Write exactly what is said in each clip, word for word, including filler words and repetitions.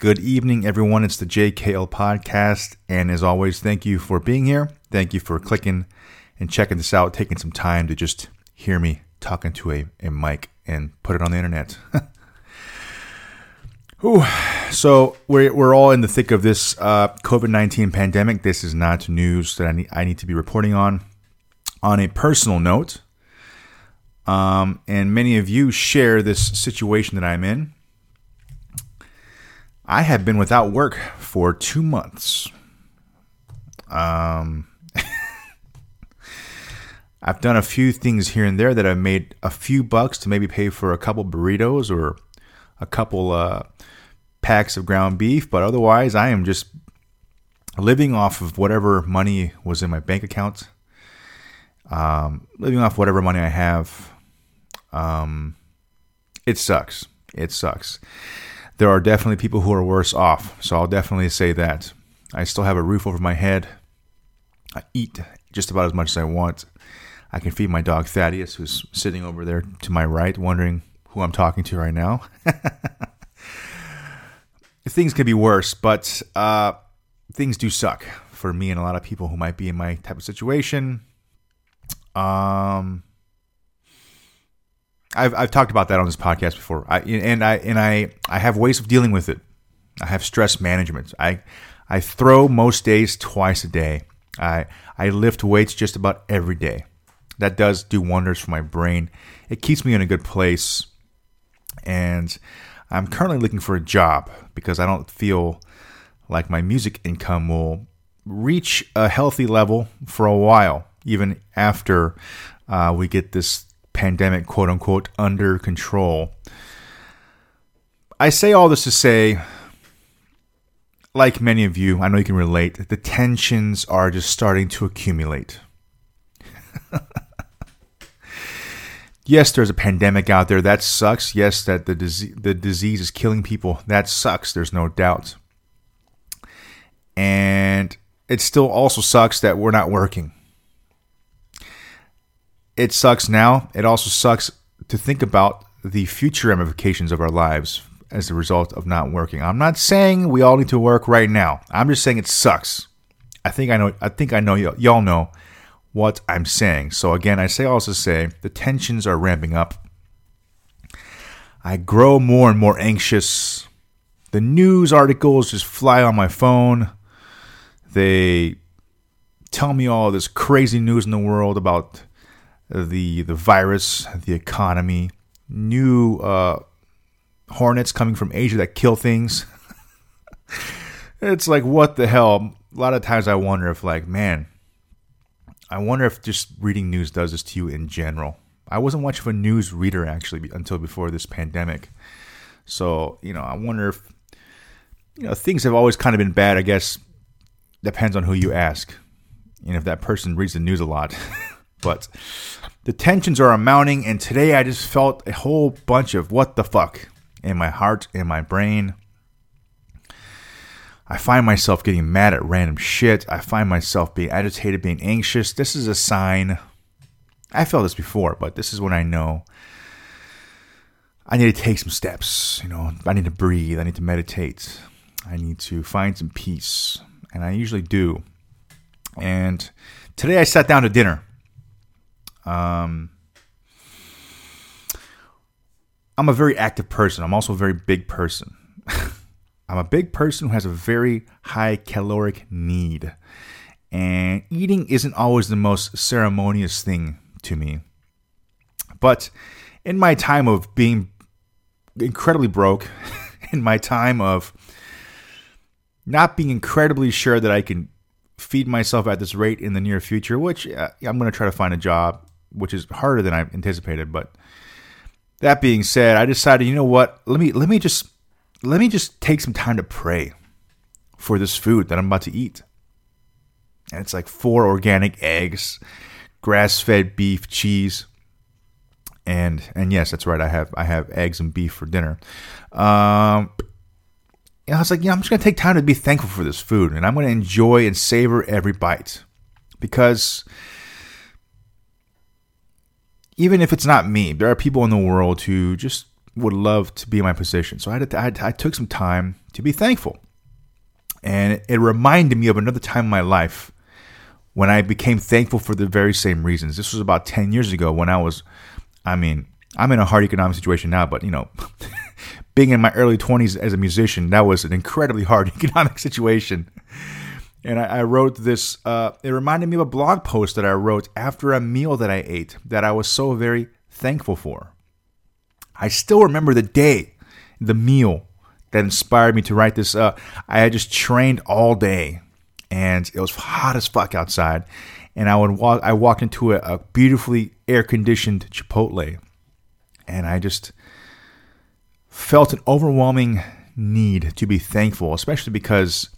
Good evening, everyone. It's the J K L Podcast, and as always, thank you for being here. Thank you for clicking and checking this out, taking some time to just hear me talking to a, a mic and put it on the internet. Ooh. So we're, we're all in the thick of this uh, covid nineteen pandemic. This is not news that I need, I need to be reporting on. On a personal note, um, and many of you share this situation that I'm in, I have been without work for two months. Um, I've done a few things here and there that I've made a few bucks to maybe pay for a couple burritos or a couple uh, packs of ground beef. But otherwise, I am just living off of whatever money was in my bank account, um, living off whatever money I have. Um, it sucks. It sucks. There are definitely people who are worse off, so I'll definitely say that. I still have a roof over my head. I eat just about as much as I want. I can feed my dog Thaddeus, who's sitting over there to my right, wondering who I'm talking to right now. Things could be worse, but uh, things do suck for me and a lot of people who might be in my type of situation. Um, I've I've talked about that on this podcast before, I, and I and I, I have ways of dealing with it. I have stress management. I I throw most days twice a day. I I lift weights just about every day. That does do wonders for my brain. It keeps me in a good place, and I'm currently looking for a job because I don't feel like my music income will reach a healthy level for a while, even after uh, we get this pandemic, quote unquote, under control. I say all this to say, like many of you, I know you can relate, the tensions are just starting to accumulate. Yes, there's a pandemic out there. That sucks. Yes, that the disease, the disease is killing people. That sucks. There's no doubt. And it still also sucks that we're not working. It sucks now. It also sucks to think about the future ramifications of our lives as a result of not working. I'm not saying we all need to work right now. I'm just saying it sucks. I think I know. I think I know. Y'all know what I'm saying. So again, I say also say the tensions are ramping up. I grow more and more anxious. The news articles just fly on my phone. They tell me all this crazy news in the world about the the virus, the economy, new uh, hornets coming from Asia that kill things. It's like, what the hell? A lot of times I wonder if like, man, I wonder if just reading news does this to you in general. I wasn't much of a news reader actually until before this pandemic. So, you know, I wonder if, you know, things have always kind of been bad, I guess. Depends on who you ask. You know, if that person reads the news a lot. But the tensions are mounting, and today I just felt a whole bunch of what the fuck in my heart, in my brain. I find myself getting mad at random shit. I find myself being agitated, being anxious. This is a sign. I felt this before, but this is when I know I need to take some steps. You know, I need to breathe. I need to meditate. I need to find some peace, and I usually do. And today I sat down to dinner. Um, I'm a very active person. I'm also a very big person. I'm a big person who has a very high caloric need. And eating isn't always the most ceremonious thing to me. But in my time of being incredibly broke, in my time of not being incredibly sure that I can feed myself at this rate in the near future, which uh, I'm going to try to find a job, which is harder than I anticipated. But that being said, I decided, you know what? Let me let me just let me just take some time to pray for this food that I'm about to eat. And it's like four organic eggs, grass-fed beef, cheese, and and yes, that's right. I have I have eggs and beef for dinner. Um, and I was like, yeah, I'm just gonna take time to be thankful for this food, and I'm gonna enjoy and savor every bite, because even if it's not me, there are people in the world who just would love to be in my position. So I, had to, I, had to, I took some time to be thankful. And it, it reminded me of another time in my life when I became thankful for the very same reasons. This was about ten years ago when I was, I mean, I'm in a hard economic situation now, but, you know, being in my early twenties as a musician, that was an incredibly hard economic situation. And I, I wrote this, uh, it reminded me of a blog post that I wrote after a meal that I ate that I was so very thankful for. I still remember the day, the meal that inspired me to write this. Uh, I had just trained all day, and it was hot as fuck outside. And I would walk. I walked into a, a beautifully air-conditioned Chipotle, and I just felt an overwhelming need to be thankful, especially because,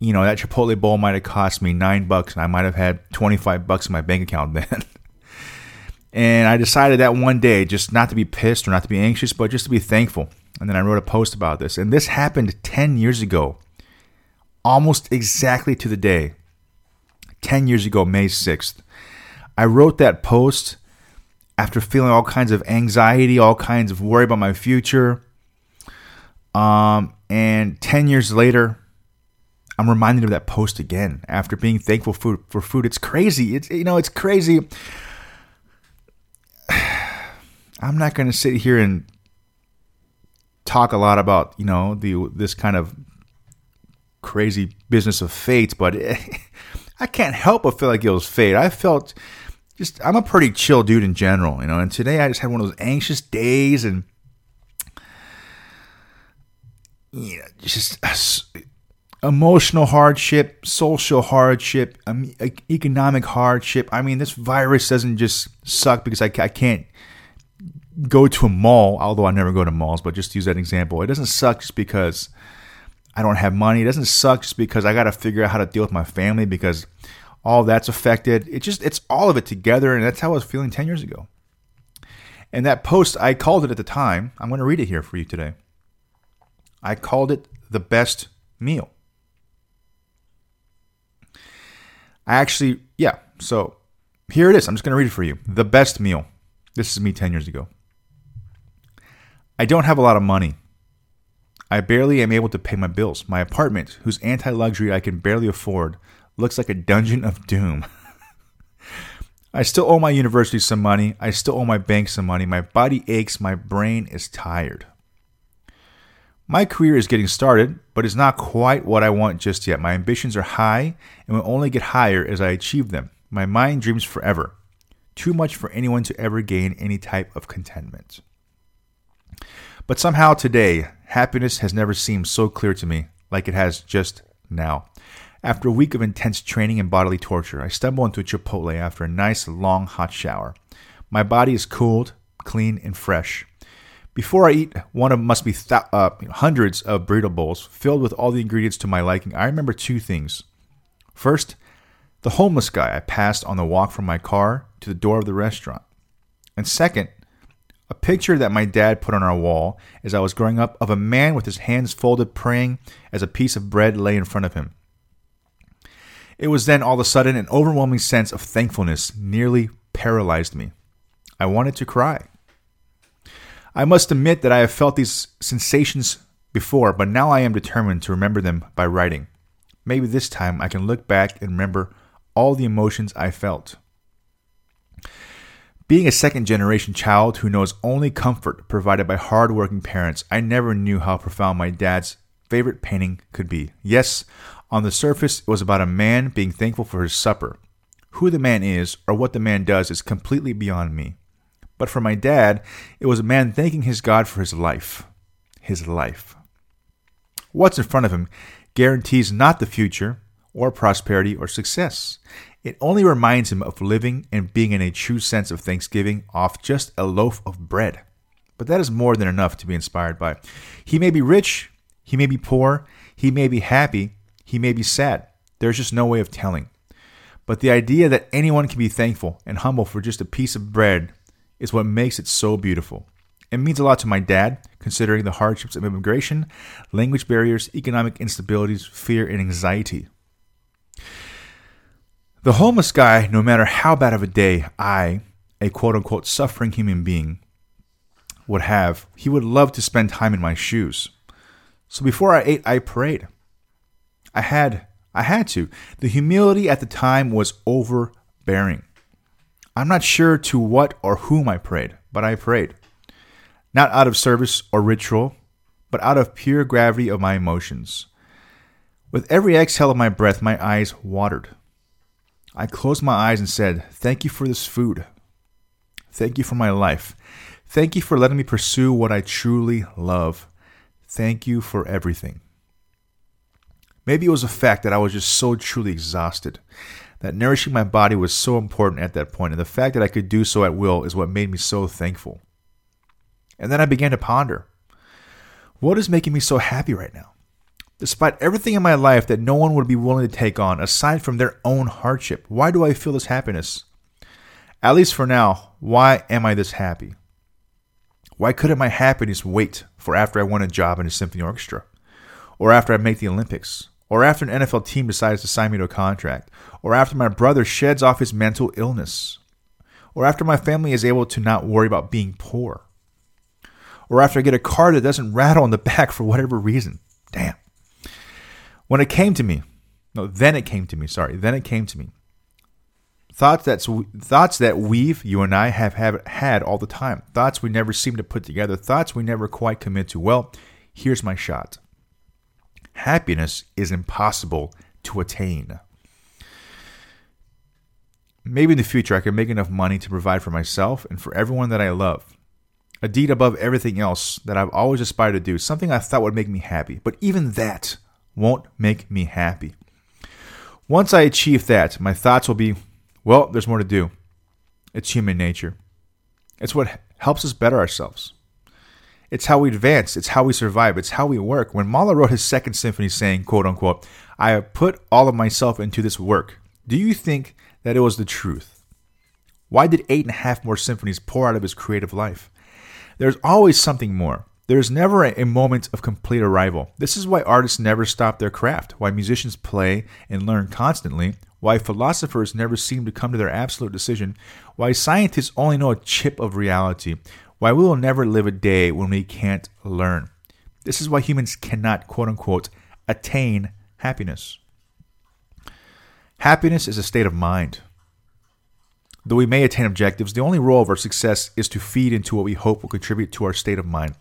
you know, that Chipotle bowl might have cost me nine bucks, and I might have had twenty-five bucks in my bank account then. And I decided that one day just not to be pissed or not to be anxious, but just to be thankful. And then I wrote a post about this. And this happened ten years ago, almost exactly to the day. ten years ago, May sixth. I wrote that post after feeling all kinds of anxiety, all kinds of worry about my future. Um, and ten years later, I'm reminded of that post again after being thankful for, for food. It's crazy. It's, you know, it's crazy. I'm not going to sit here and talk a lot about, you know, the this kind of crazy business of fate, but it, I can't help but feel like it was fate. I felt just, I'm a pretty chill dude in general, you know, and today I just had one of those anxious days and, you know, just emotional hardship, social hardship, economic hardship. I mean, this virus doesn't just suck because I, I can't go to a mall, although I never go to malls, but just to use that example. It doesn't suck just because I don't have money. It doesn't suck just because I got to figure out how to deal with my family because all that's affected. It just, it's all of it together, and that's how I was feeling ten years ago. And that post, I called it at the time. I'm going to read it here for you today. I called it the best meal. I actually, yeah, so here it is. I'm just going to read it for you. The best meal. This is me ten years ago. I don't have a lot of money. I barely am able to pay my bills. My apartment, whose anti-luxury I can barely afford, looks like a dungeon of doom. I still owe my university some money. I still owe my bank some money. My body aches. My brain is tired. My career is getting started, but it's not quite what I want just yet. My ambitions are high and will only get higher as I achieve them. My mind dreams forever. Too much for anyone to ever gain any type of contentment. But somehow today, happiness has never seemed so clear to me like it has just now. After a week of intense training and bodily torture, I stumble into a Chipotle after a nice, long, hot shower. My body is cooled, clean, and fresh. Before I eat, one of must be th- uh, hundreds of burrito bowls filled with all the ingredients to my liking. I remember two things. First, the homeless guy I passed on the walk from my car to the door of the restaurant. And second, a picture that my dad put on our wall as I was growing up of a man with his hands folded praying as a piece of bread lay in front of him. It was then all of a sudden an overwhelming sense of thankfulness nearly paralyzed me. I wanted to cry. I must admit that I have felt these sensations before, but now I am determined to remember them by writing. Maybe this time I can look back and remember all the emotions I felt. Being a second-generation child who knows only comfort provided by hard-working parents, I never knew how profound my dad's favorite painting could be. Yes, on the surface, it was about a man being thankful for his supper. Who the man is or what the man does is completely beyond me. But for my dad, it was a man thanking his God for his life. His life. What's in front of him guarantees not the future or prosperity or success. It only reminds him of living and being in a true sense of thanksgiving off just a loaf of bread. But that is more than enough to be inspired by. He may be rich, he may be poor, he may be happy, he may be sad. There's just no way of telling. But the idea that anyone can be thankful and humble for just a piece of bread is what makes it so beautiful. It means a lot to my dad, considering the hardships of immigration, language barriers, economic instabilities, fear, and anxiety. The homeless guy, no matter how bad of a day I, a quote-unquote suffering human being, would have, he would love to spend time in my shoes. So before I ate, I prayed. I had, I had to. The humility at the time was overbearing. I'm not sure to what or whom I prayed, but I prayed. Not out of service or ritual, but out of pure gravity of my emotions. With every exhale of my breath, my eyes watered. I closed my eyes and said, "Thank you for this food. Thank you for my life. Thank you for letting me pursue what I truly love. Thank you for everything." Maybe it was the fact that I was just so truly exhausted, that nourishing my body was so important at that point, and the fact that I could do so at will is what made me so thankful. And then I began to ponder, what is making me so happy right now? Despite everything in my life that no one would be willing to take on, aside from their own hardship, why do I feel this happiness? At least for now, why am I this happy? Why couldn't my happiness wait for after I won a job in a symphony orchestra? Or after I make the Olympics? Or after an N F L team decides to sign me to a contract? Or after my brother sheds off his mental illness? Or after my family is able to not worry about being poor? Or after I get a car that doesn't rattle on the back for whatever reason? Damn. When it came to me, no, then it came to me, sorry, then it came to me. Thoughts that's thoughts that we've, you and I, have, have had all the time. Thoughts we never seem to put together. Thoughts we never quite commit to. Well, here's my shot. Happiness is impossible to attain. Maybe in the future I can make enough money to provide for myself and for everyone that I love. A deed above everything else that I've always aspired to do. Something I thought would make me happy. But even that won't make me happy. Once I achieve that, my thoughts will be, well, there's more to do. It's human nature. It's what helps us better ourselves. It's how we advance. It's how we survive. It's how we work. When Mahler wrote his second symphony saying, quote unquote, "I have put all of myself into this work," do you think that it was the truth? Why did eight and a half more symphonies pour out of his creative life? There's always something more. There's never a moment of complete arrival. This is why artists never stop their craft, why musicians play and learn constantly, why philosophers never seem to come to their absolute decision, why scientists only know a chip of reality, why we will never live a day when we can't learn. This is why humans cannot, quote unquote, attain happiness. Happiness is a state of mind. Though we may attain objectives, the only role of our success is to feed into what we hope will contribute to our state of mind.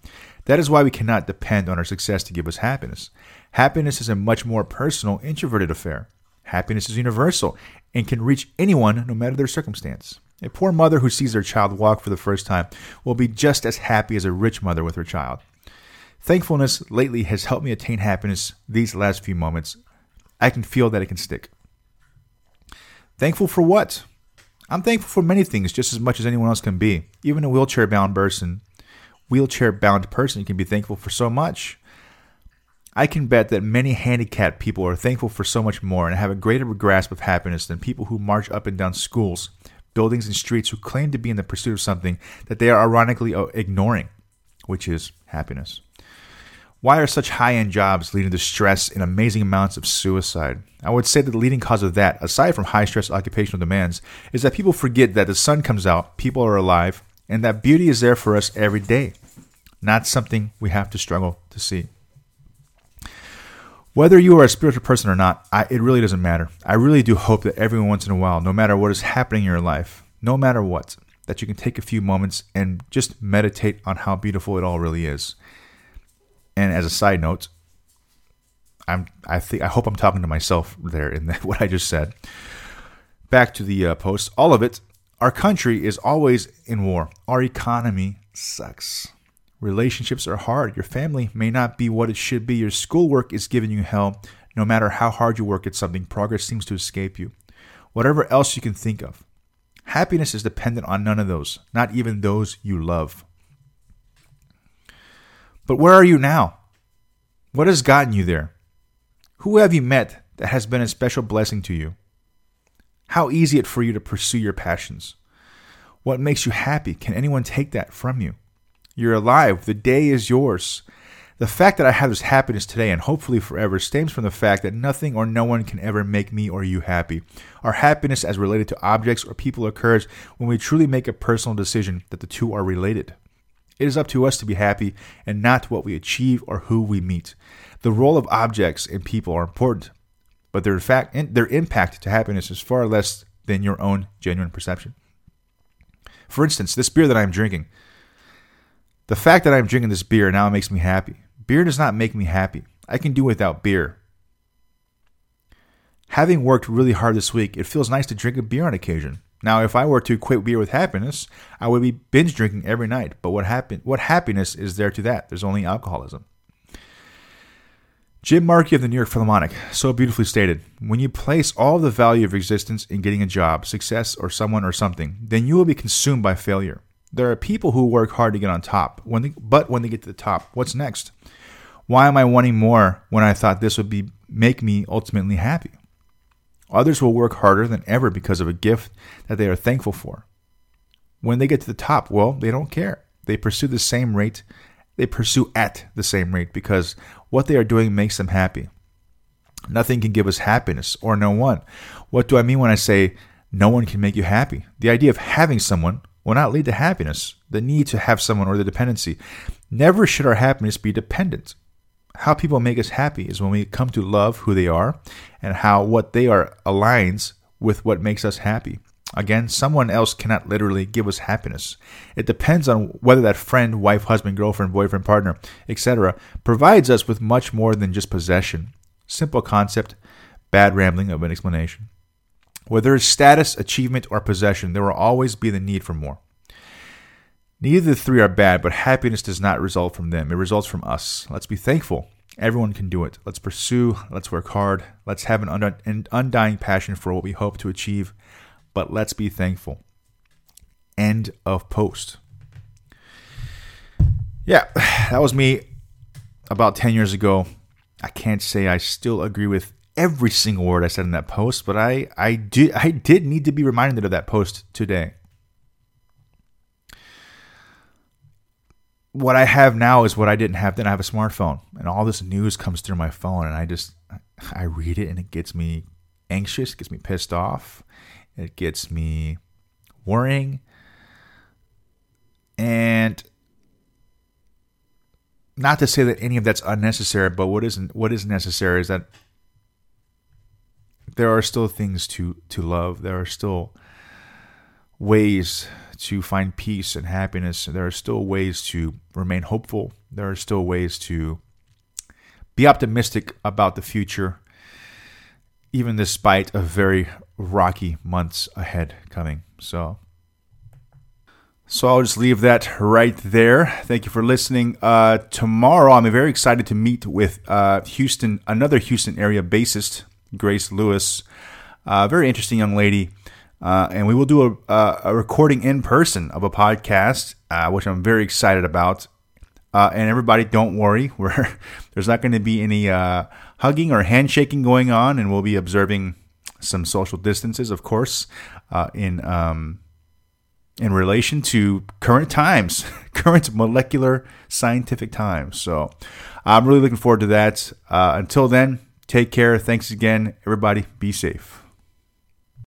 That is why we cannot depend on our success to give us happiness. Happiness is a much more personal, introverted affair. Happiness is universal and can reach anyone no matter their circumstance. A poor mother who sees their child walk for the first time will be just as happy as a rich mother with her child. Thankfulness lately has helped me attain happiness these last few moments. I can feel that it can stick. Thankful for what? I'm thankful for many things just as much as anyone else can be. Even a wheelchair-bound person, wheelchair-bound person can be thankful for so much. I can bet that many handicapped people are thankful for so much more and have a greater grasp of happiness than people who march up and down schools, buildings, and streets who claim to be in the pursuit of something that they are ironically ignoring, which is happiness. Why are such high-end jobs leading to stress and amazing amounts of suicide? I would say that the leading cause of that, aside from high-stress occupational demands, is that people forget that the sun comes out, people are alive, and that beauty is there for us every day, not something we have to struggle to see. Whether you are a spiritual person or not, I, it really doesn't matter. I really do hope that every once in a while, no matter what is happening in your life, no matter what, that you can take a few moments and just meditate on how beautiful it all really is. And as a side note, I'm I think I hope I'm talking to myself there in that, what I just said. Back to the uh, post. All of it. Our country is always in war. Our economy sucks. Relationships are hard. Your family may not be what it should be. Your schoolwork is giving you hell. No matter how hard you work at something, progress seems to escape you. Whatever else you can think of. Happiness is dependent on none of those, not even those you love. But where are you now? What has gotten you there? Who have you met that has been a special blessing to you? How easy it for you to pursue your passions? What makes you happy? Can anyone take that from you? You're alive. The day is yours. The fact that I have this happiness today and hopefully forever stems from the fact that nothing or no one can ever make me or you happy. Our happiness as related to objects or people occurs when we truly make a personal decision that the two are related. It is up to us to be happy and not what we achieve or who we meet. The role of objects and people are important, but their, fact, their impact to happiness is far less than your own genuine perception. For instance, this beer that I'm drinking. The fact that I'm drinking this beer now makes me happy. Beer does not make me happy. I can do without beer. Having worked really hard this week, it feels nice to drink a beer on occasion. Now, if I were to equate beer with happiness, I would be binge drinking every night. But what happen- what happiness is there to that? There's only alcoholism. Jim Markey of the New York Philharmonic so beautifully stated, "When you place all the value of existence in getting a job, success, or someone or something, then you will be consumed by failure. There are people who work hard to get on top, when they, but when they get to the top, what's next? Why am I wanting more when I thought this would be make me ultimately happy? Others will work harder than ever because of a gift that they are thankful for. When they get to the top, well, they don't care. They pursue the same rate. They pursue at the same rate because what they are doing makes them happy. Nothing can give us happiness or no one. What do I mean when I say no one can make you happy? The idea of having someone will not lead to happiness. The need to have someone or the dependency. Never should our happiness be dependent. How people make us happy is when we come to love who they are and how what they are aligns with what makes us happy. Again, someone else cannot literally give us happiness. It depends on whether that friend, wife, husband, girlfriend, boyfriend, partner, et cetera provides us with much more than just possession. Simple concept, bad rambling of an explanation. Whether it's status, achievement, or possession, there will always be the need for more. Neither of the three are bad, but happiness does not result from them. It results from us. Let's be thankful. Everyone can do it. Let's pursue. Let's work hard. Let's have an undying passion for what we hope to achieve. But let's be thankful." End of post. Yeah, that was me about ten years ago. I can't say I still agree with every single word I said in that post, but I, I, did, I did need to be reminded of that post today. What I have now is what I didn't have then. I have a smartphone, and all this news comes through my phone, and I just, I read it, and it gets me anxious, gets me pissed off, it gets me worrying, and not to say that any of that's unnecessary, but what isn't, what is necessary is that there are still things to, to love. There are still ways to find peace and happiness. There are still ways to remain hopeful. There are still ways to be optimistic about the future, even despite a very rocky months ahead coming. So, so I'll just leave that right there. Thank you for listening. Uh, tomorrow, I'm very excited to meet with uh, Houston, another Houston area bassist, Grace Lewis, a uh, very interesting young lady. Uh, and we will do a, uh, a recording in person of a podcast, uh, which I'm very excited about. Uh, and everybody, don't worry. We're, there's not going to be any uh, hugging or handshaking going on. And we'll be observing some social distances, of course, uh, in um, in relation to current times, current molecular scientific times. So I'm really looking forward to that. Uh, until then, take care. Thanks again, everybody. Be safe.